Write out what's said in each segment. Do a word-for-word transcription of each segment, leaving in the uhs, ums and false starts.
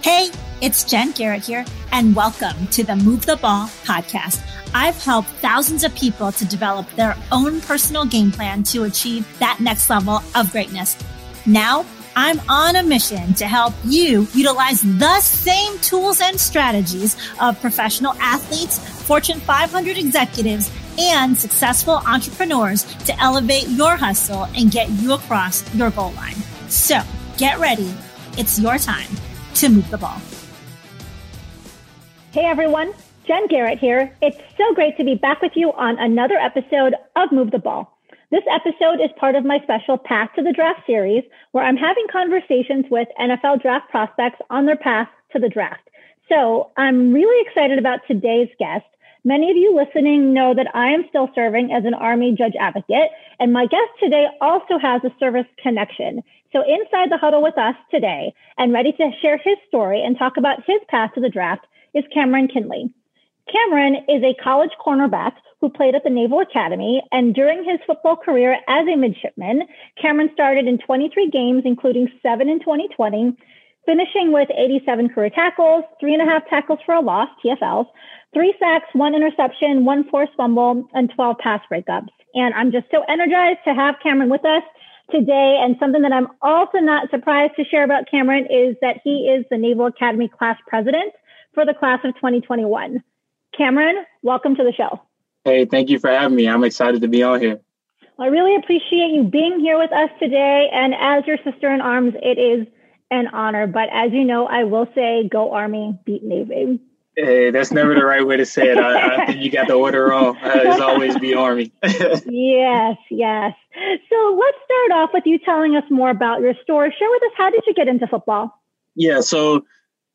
Hey, it's Jen Garrett here, and welcome to the Move the Ball podcast. I've helped thousands of people to develop their own personal game plan to achieve that next level of greatness. Now, I'm on a mission to help you utilize the same tools and strategies of professional athletes, Fortune five hundred executives, and successful entrepreneurs to elevate your hustle and get you across your goal line. So get ready. It's your time to move the ball. Hey, everyone. Jen Garrett here. It's so great to be back with you on another episode of Move the Ball. This episode is part of my special Path to the Draft series, where I'm having conversations with N F L draft prospects on their path to the draft. So I'm really excited about today's guest. Many of you listening know that I am still serving as an Army judge advocate, and my guest today also has a service connection. So inside the huddle with us today and ready to share his story and talk about his path to the draft is Cameron Kinley. Cameron is a college cornerback who played at the Naval Academy, and during his football career as a midshipman, Cameron started in twenty-three games, including seven in twenty twenty, finishing with eighty-seven career tackles, three and a half tackles for a loss, T F Ls, three sacks, one interception, one forced fumble, and twelve pass breakups. And I'm just so energized to have Cameron with us today. And something that I'm also not surprised to share about Cameron is that he is the Naval Academy class president for the class of twenty twenty-one. Cameron, welcome to the show. Hey, thank you for having me. I'm excited to be on here. I really appreciate you being here with us today. And as your sister in arms, it is an honor. But as you know, I will say, go Army, beat Navy. Hey, that's never the right way to say it. I, I think you got the order wrong. Uh, it's always be Army. Yes, yes. So let's start off with you telling us more about your story. Share with us, how did you get into football? Yeah, so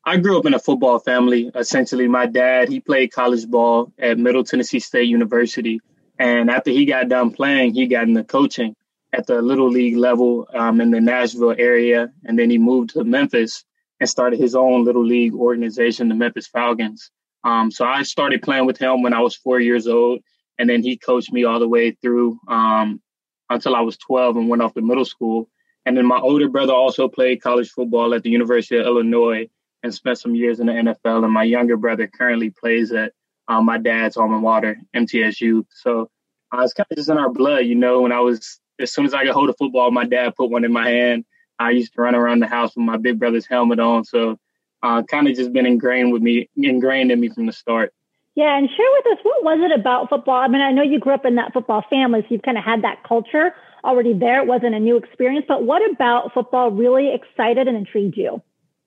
I grew up in a football family. Essentially, my dad, he played college ball at Middle Tennessee State University. And after he got done playing, he got into coaching at the Little League level um, in the Nashville area. And then he moved to Memphis and started his own Little League organization, the Memphis Falcons. Um, so I started playing with him when I was four years old. And then he coached me all the way through um, until I was twelve and went off to middle school. And then my older brother also played college football at the University of Illinois and spent some years in the N F L. And my younger brother currently plays at um, my dad's alma mater, M T S U. So uh, it's kind of just in our blood, you know. When I was, as soon as I got hold of football, my dad put one in my hand. I used to run around the house with my big brother's helmet on. So uh, kind of just been ingrained with me, ingrained in me from the start. Yeah. And share with us, what was it about football? I mean, I know you grew up in that football family, so you've kind of had that culture already there. It wasn't a new experience, but what about football really excited and intrigued you?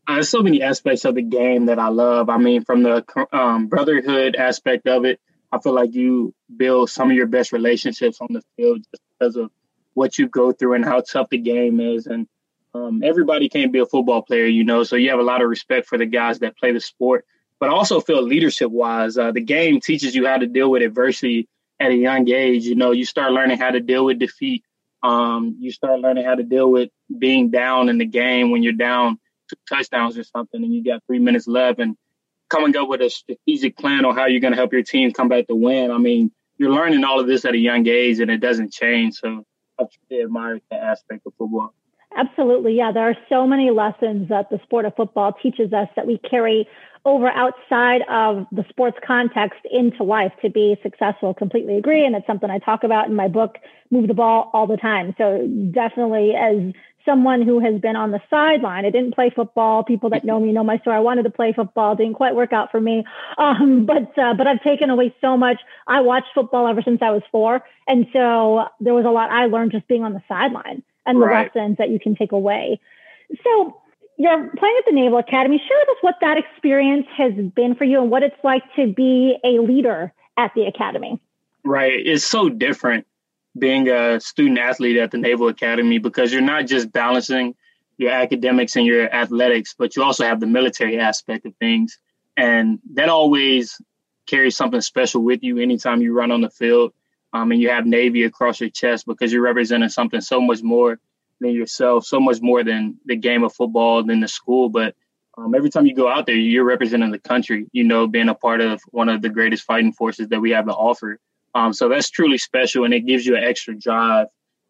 There's so many aspects of the game that I love. I mean, from the um, brotherhood aspect of it, I feel like you build some of your best relationships on the field just because of what you go through and how tough the game is. And um, everybody can't be a football player, you know, so you have a lot of respect for the guys that play the sport. But I also feel leadership wise, uh, the game teaches you how to deal with adversity at a young age. You know, you start learning how to deal with defeat. Um, you start learning how to deal with being down in the game when you're down two touchdowns or something and you got three minutes left, and coming up with a strategic plan on how you're going to help your team come back to win. I mean, you're learning all of this at a young age and it doesn't change. So I truly admire that aspect of football. Absolutely. Yeah. There are so many lessons that the sport of football teaches us that we carry over outside of the sports context into life to be successful. Completely agree. And it's something I talk about in my book, Move the Ball, all the time. So definitely, as someone who has been on the sideline, I didn't play football. People that know me know my story. I wanted to play football. Didn't quite work out for me. Um, but, uh, but I've taken away so much. I watched football ever since I was four. And so there was a lot I learned just being on the sideline and the right lessons that you can take away. So you're playing at the Naval Academy. Share with us what that experience has been for you and what it's like to be a leader at the Academy. Right. It's so different being a student athlete at the Naval Academy, because you're not just balancing your academics and your athletics, but you also have the military aspect of things. And that always carries something special with you anytime you run on the field um, and you have Navy across your chest, because you're representing something so much more than yourself, so much more than the game of football, than the school. But um, every time you go out there, you're representing the country, you know, being a part of one of the greatest fighting forces that we have to offer. Um, so that's truly special, and it gives you an extra drive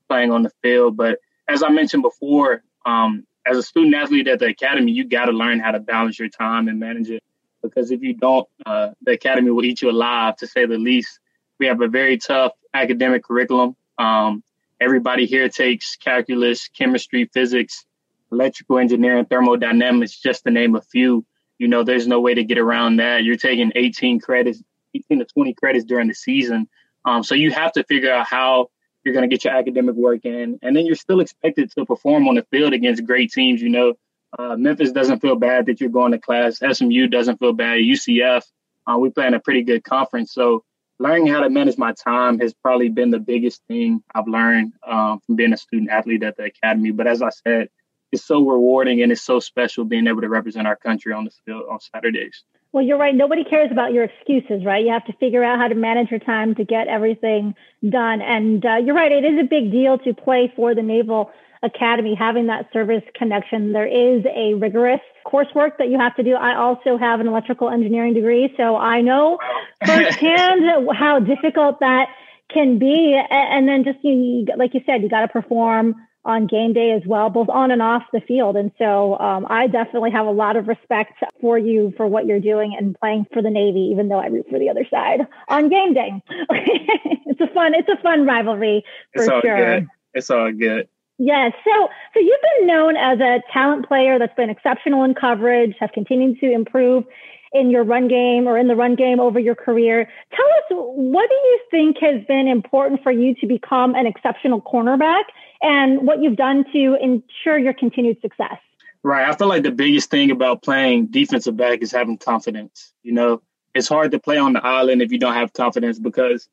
playing on the field. But as I mentioned before, um, as a student athlete at the academy, you got to learn how to balance your time and manage it. Because if you don't, uh, the academy will eat you alive, to say the least. We have a very tough academic curriculum. Um, everybody here takes calculus, chemistry, physics, electrical engineering, thermodynamics, just to name a few. You know, there's no way to get around that. You're taking eighteen credits, eighteen to twenty credits during the season. Um, so you have to figure out how you're going to get your academic work in. And then you're still expected to perform on the field against great teams. You know, uh, Memphis doesn't feel bad that you're going to class. S M U doesn't feel bad. U C F, uh, we play in a pretty good conference. So learning how to manage my time has probably been the biggest thing I've learned um, from being a student athlete at the academy. But as I said, it's so rewarding and it's so special being able to represent our country on the field on Saturdays. Well, you're right. Nobody cares about your excuses, right? You have to figure out how to manage your time to get everything done. And uh, you're right. It is a big deal to play for the Naval Academy, having that service connection. There is a rigorous coursework that you have to do. I also have an electrical engineering degree, so I know firsthand how difficult that can be. And then just, you, like you said, you got to perform on game day as well, both on and off the field. And so um, I definitely have a lot of respect for you for what you're doing and playing for the Navy, even though I root for the other side on game day. It's a fun, it's a fun rivalry for it's all sure. Good. It's all good. Yes. So, so you've been known as a talent player that's been exceptional in coverage, have continued to improve in your run game or in the run game over your career. Tell us, what do you think has been important for you to become an exceptional cornerback and what you've done to ensure your continued success? Right. I feel like the biggest thing about playing defensive back is having confidence. You know, it's hard to play on the island if you don't have confidence, because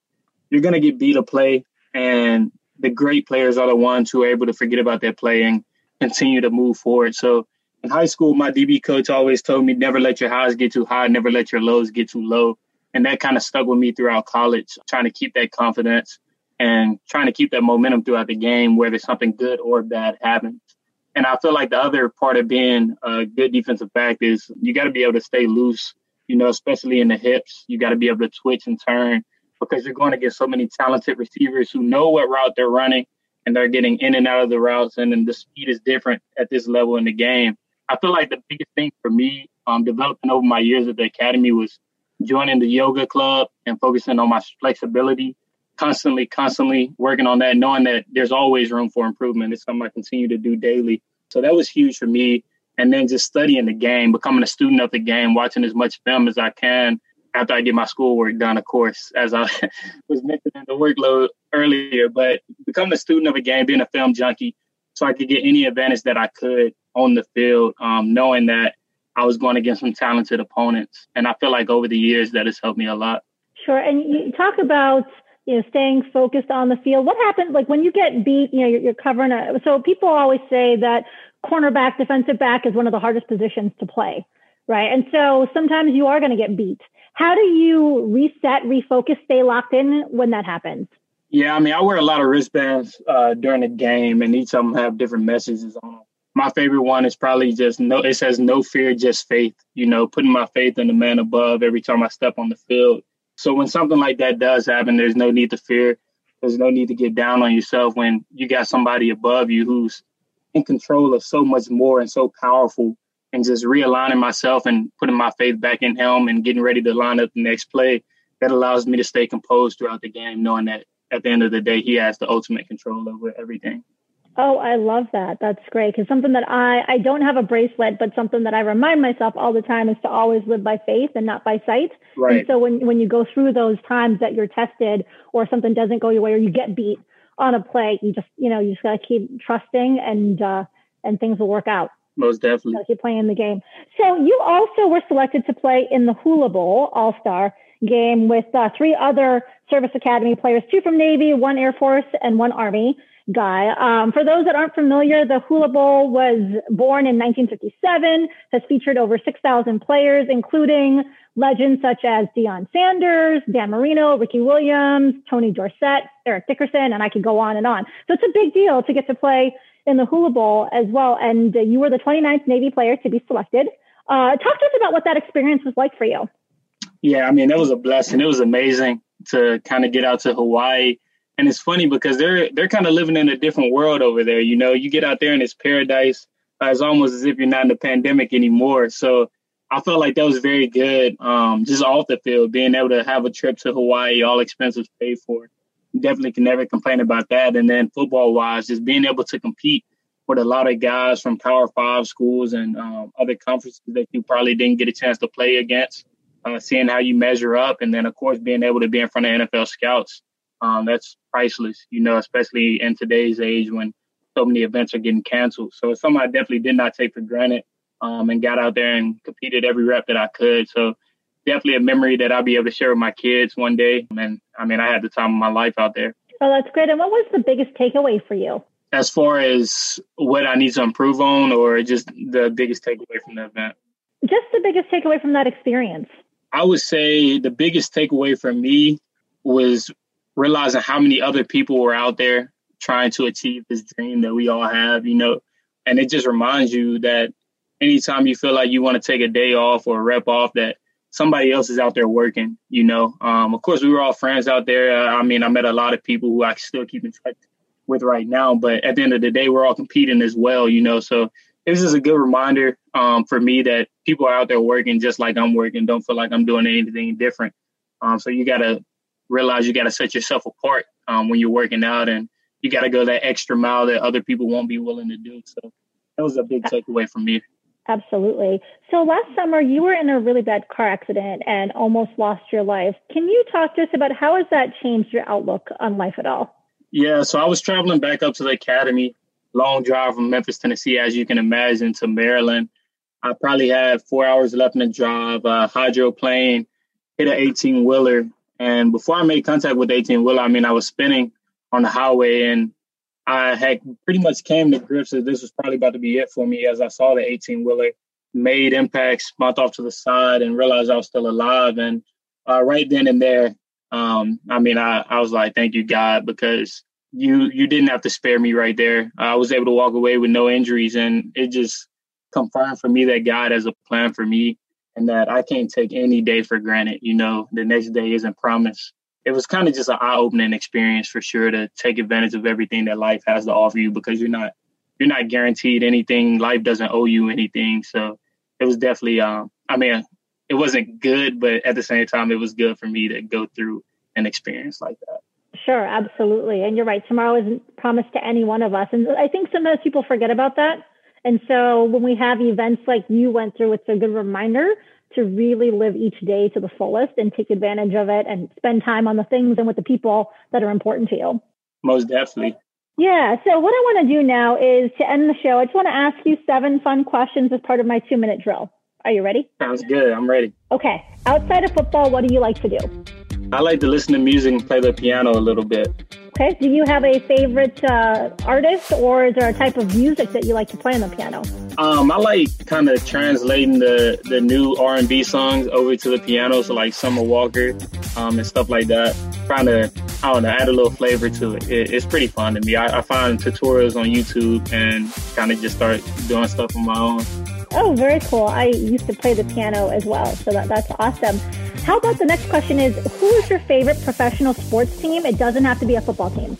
you're going to get beat a play, and the great players are the ones who are able to forget about their play and continue to move forward. So in high school, my D B coach always told me, never let your highs get too high, never let your lows get too low. And that kind of stuck with me throughout college, trying to keep that confidence and trying to keep that momentum throughout the game, whether something good or bad happens. And I feel like the other part of being a good defensive back is you got to be able to stay loose, you know, especially in the hips. You got to be able to twitch and turn, because you're going to get so many talented receivers who know what route they're running and they're getting in and out of the routes. And then the speed is different at this level in the game. I feel like the biggest thing for me um, developing over my years at the academy was joining the yoga club and focusing on my flexibility, constantly, constantly working on that, knowing that there's always room for improvement. It's something I continue to do daily. So that was huge for me. And then just studying the game, becoming a student of the game, watching as much film as I can after I get my schoolwork done, of course, as I was mentioning the workload earlier. But becoming a student of a game, being a film junkie, so I could get any advantage that I could on the field, um, knowing that I was going against some talented opponents. And I feel like over the years that has helped me a lot. Sure. And you talk about, you know, staying focused on the field. What happened, like when you get beat, you know, you're, you're covering a, so people always say that cornerback, defensive back is one of the hardest positions to play, right? And so sometimes you are going to get beat. How do you reset, refocus, stay locked in when that happens? Yeah, I mean, I wear a lot of wristbands uh, during the game, and each of them have different messages on them. My favorite one is probably just no, it says no fear, just faith, you know, putting my faith in the man above every time I step on the field. So when something like that does happen, there's no need to fear. There's no need to get down on yourself when you got somebody above you who's in control of so much more and so powerful, and just realigning myself and putting my faith back in him and getting ready to line up the next play. That allows me to stay composed throughout the game, knowing that at the end of the day, he has the ultimate control over everything. Oh, I love that. That's great. Because something that I, I don't have a bracelet, but something that I remind myself all the time is to always live by faith and not by sight. Right. And so when, when you go through those times that you're tested or something doesn't go your way or you get beat on a play, you just, you know, you just got to keep trusting and, uh, and things will work out. Most definitely. So keep playing the game. So you also were selected to play in the Hula Bowl All-Star game with uh, three other Service Academy players, two from Navy, one Air Force, and one Army guy. Um, for those that aren't familiar, the Hula Bowl was born in nineteen fifty-seven, has featured over six thousand players, including legends such as Deion Sanders, Dan Marino, Ricky Williams, Tony Dorsett, Eric Dickerson, and I could go on and on. So it's a big deal to get to play in the Hula Bowl as well. And uh, you were the twenty-ninth Navy player to be selected. Uh, talk to us about what that experience was like for you. Yeah, I mean, it was a blessing. It was amazing to kind of get out to Hawaii. And it's funny because they're they're kind of living in a different world over there. You know, you get out there and it's paradise. Uh, it's almost as if you're not in the pandemic anymore. So I felt like that was very good, um, just off the field, being able to have a trip to Hawaii, all expenses paid for. Definitely can never complain about that. And then football-wise, just being able to compete with a lot of guys from Power Five schools and um, other conferences that you probably didn't get a chance to play against, uh, seeing how you measure up. And then, of course, being able to be in front of N F L scouts, um, that's priceless, you know, especially in today's age when so many events are getting canceled. So it's something I definitely did not take for granted, um, and got out there and competed every rep that I could. So definitely a memory that I'll be able to share with my kids one day. And I mean, I had the time of my life out there. Oh, that's great. And what was the biggest takeaway for you? As far as what I need to improve on, or just the biggest takeaway from the event? Just the biggest takeaway from that experience. I would say the biggest takeaway for me was realizing how many other people were out there trying to achieve this dream that we all have, you know, and it just reminds you that anytime you feel like you want to take a day off or a rep off, that somebody else is out there working, you know. Um, of course, we were all friends out there. Uh, I mean, I met a lot of people who I still keep in touch with right now, but at the end of the day, we're all competing as well, you know. So this is a good reminder um, for me that people are out there working just like I'm working. Don't feel like I'm doing anything different. Um, so you got to realize you got to set yourself apart um, when you're working out, and you got to go that extra mile that other people won't be willing to do. So that was a big takeaway from me. Absolutely. So last summer, you were in a really bad car accident and almost lost your life. Can you talk to us about how has that changed your outlook on life at all? Yeah, so I was traveling back up to the academy, long drive from Memphis, Tennessee, as you can imagine, to Maryland. I probably had four hours left in the drive, uh, hydroplane, hit an eighteen-wheeler. And before I made contact with the eighteen-wheeler, I mean, I was spinning on the highway, and I had pretty much came to grips that this was probably about to be it for me as I saw the eighteen-wheeler made impacts, bumped off to the side, and realized I was still alive. And uh, right then and there, Um, I mean, I, I was like, thank you, God, because you you didn't have to spare me right there. I was able to walk away with no injuries. And it just confirmed for me that God has a plan for me and that I can't take any day for granted. You know, the next day isn't promised. It was kind of just an eye-opening experience for sure, to take advantage of everything that life has to offer you, because you're not you're not guaranteed anything. Life doesn't owe you anything. So it was definitely, um, I mean, it wasn't good, but at the same time, it was good for me to go through an experience like that. Sure, absolutely. And you're right. Tomorrow isn't promised to any one of us. And I think sometimes people forget about that. And so when we have events like you went through, it's a good reminder to really live each day to the fullest and take advantage of it and spend time on the things and with the people that are important to you. Most definitely. Yeah. So what I want to do now is to end the show. I just want to ask you seven fun questions as part of my two minute drill. Are you ready? Sounds good. I'm ready. Okay. Outside of football, what do you like to do? I like to listen to music and play the piano a little bit. Okay. Do you have a favorite uh, artist, or is there a type of music that you like to play on the piano? Um, I like kind of translating the, the new R and B songs over to the piano. So like Summer Walker um, and stuff like that. Trying to, I don't know, add a little flavor to it. it it's pretty fun to me. I, I find tutorials on YouTube and kind of just start doing stuff on my own. Oh, very cool. I used to play the piano as well, so that, that's awesome. How about the next question is, who is your favorite professional sports team? It doesn't have to be a football team.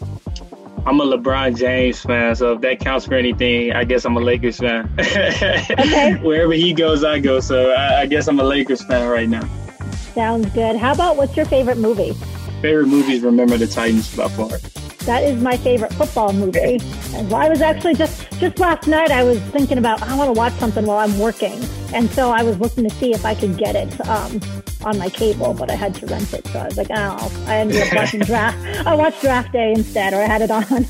I'm a LeBron James fan, so if that counts for anything, I guess I'm a Lakers fan. Okay. Wherever he goes, I go, so I, I guess I'm a Lakers fan right now. Sounds good. How about what's your favorite movie? Favorite movie is Remember the Titans by far. That is my favorite football movie. And I was actually just, just last night, I was thinking about, I want to watch something while I'm working. And so I was looking to see if I could get it um, on my cable, but I had to rent it. So I was like, oh, I ended up watching Draft. I watched Draft Day instead, or I had it on.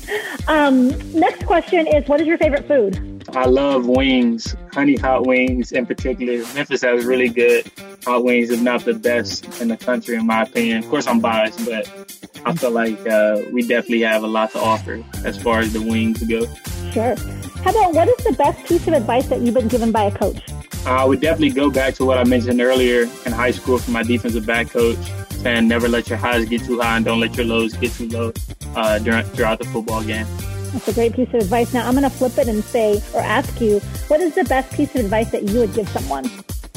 Um, next question is, what is your favorite food? I love wings, honey hot wings in particular. Memphis has really good hot wings, if not the best in the country, in my opinion. Of course, I'm biased, but I feel like uh, we definitely have a lot to offer as far as the wings go. Sure. How about what is the best piece of advice that you've been given by a coach? I would definitely go back to what I mentioned earlier in high school from my defensive back coach, saying never let your highs get too high and don't let your lows get too low uh, during, throughout the football game. That's a great piece of advice. Now, I'm going to flip it and say, or ask you, what is the best piece of advice that you would give someone?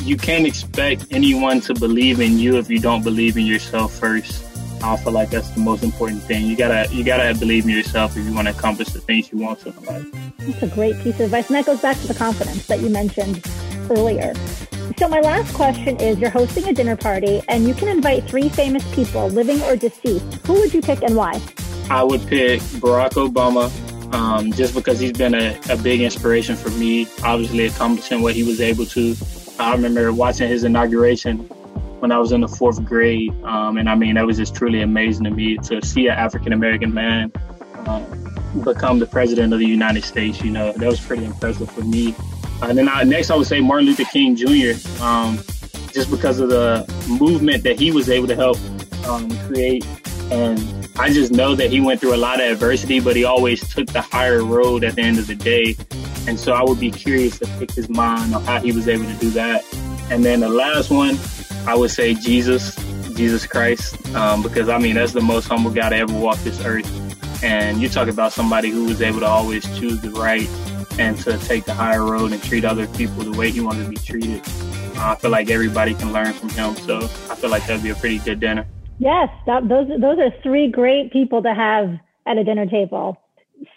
You can't expect anyone to believe in you if you don't believe in yourself first. I don't feel like that's the most important thing. You gotta, you gotta believe in yourself if you want to accomplish the things you want to in life. That's a great piece of advice, and that goes back to the confidence that you mentioned earlier. So my last question is: you're hosting a dinner party, and you can invite three famous people, living or deceased. Who would you pick, and why? I would pick Barack Obama, um, just because he's been a, a big inspiration for me. Obviously, accomplishing what he was able to. I remember watching his inauguration when I was in the fourth grade. Um, and I mean, that was just truly amazing to me to see an African-American man uh, become the president of the United States. You know, that was pretty impressive for me. And then I, next I would say Martin Luther King Junior Um, just because of the movement that he was able to help um, create. And I just know that he went through a lot of adversity, but he always took the higher road at the end of the day. And so I would be curious to pick his mind on how he was able to do that. And then the last one, I would say Jesus, Jesus Christ, um, because I mean, that's the most humble guy to ever walk this earth. And you talk about somebody who was able to always choose the right and to take the higher road and treat other people the way he wanted to be treated. Uh, I feel like everybody can learn from him. So I feel like that'd be a pretty good dinner. Yes, that, those, those are three great people to have at a dinner table.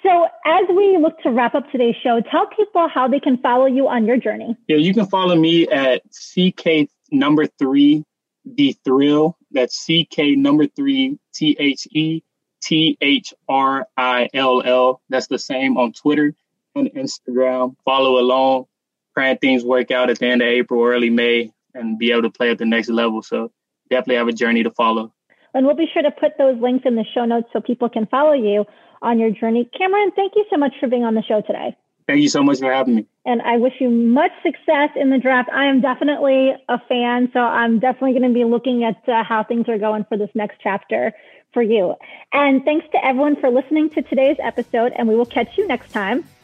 So as we look to wrap up today's show, tell people how they can follow you on your journey. Yeah, you can follow me at C K number three, the thrill. That's C K number three, T H E T H R I L L. That's the same on Twitter and Instagram. Follow along, praying things work out at the end of April, early May, and be able to play at the next level. So definitely have a journey to follow. And we'll be sure to put those links in the show notes so people can follow you on your journey. Cameron, thank you so much for being on the show today. Thank you so much for having me. And I wish you much success in the draft. I am definitely a fan, so I'm definitely going to be looking at uh, how things are going for this next chapter for you. And thanks to everyone for listening to today's episode, and we will catch you next time.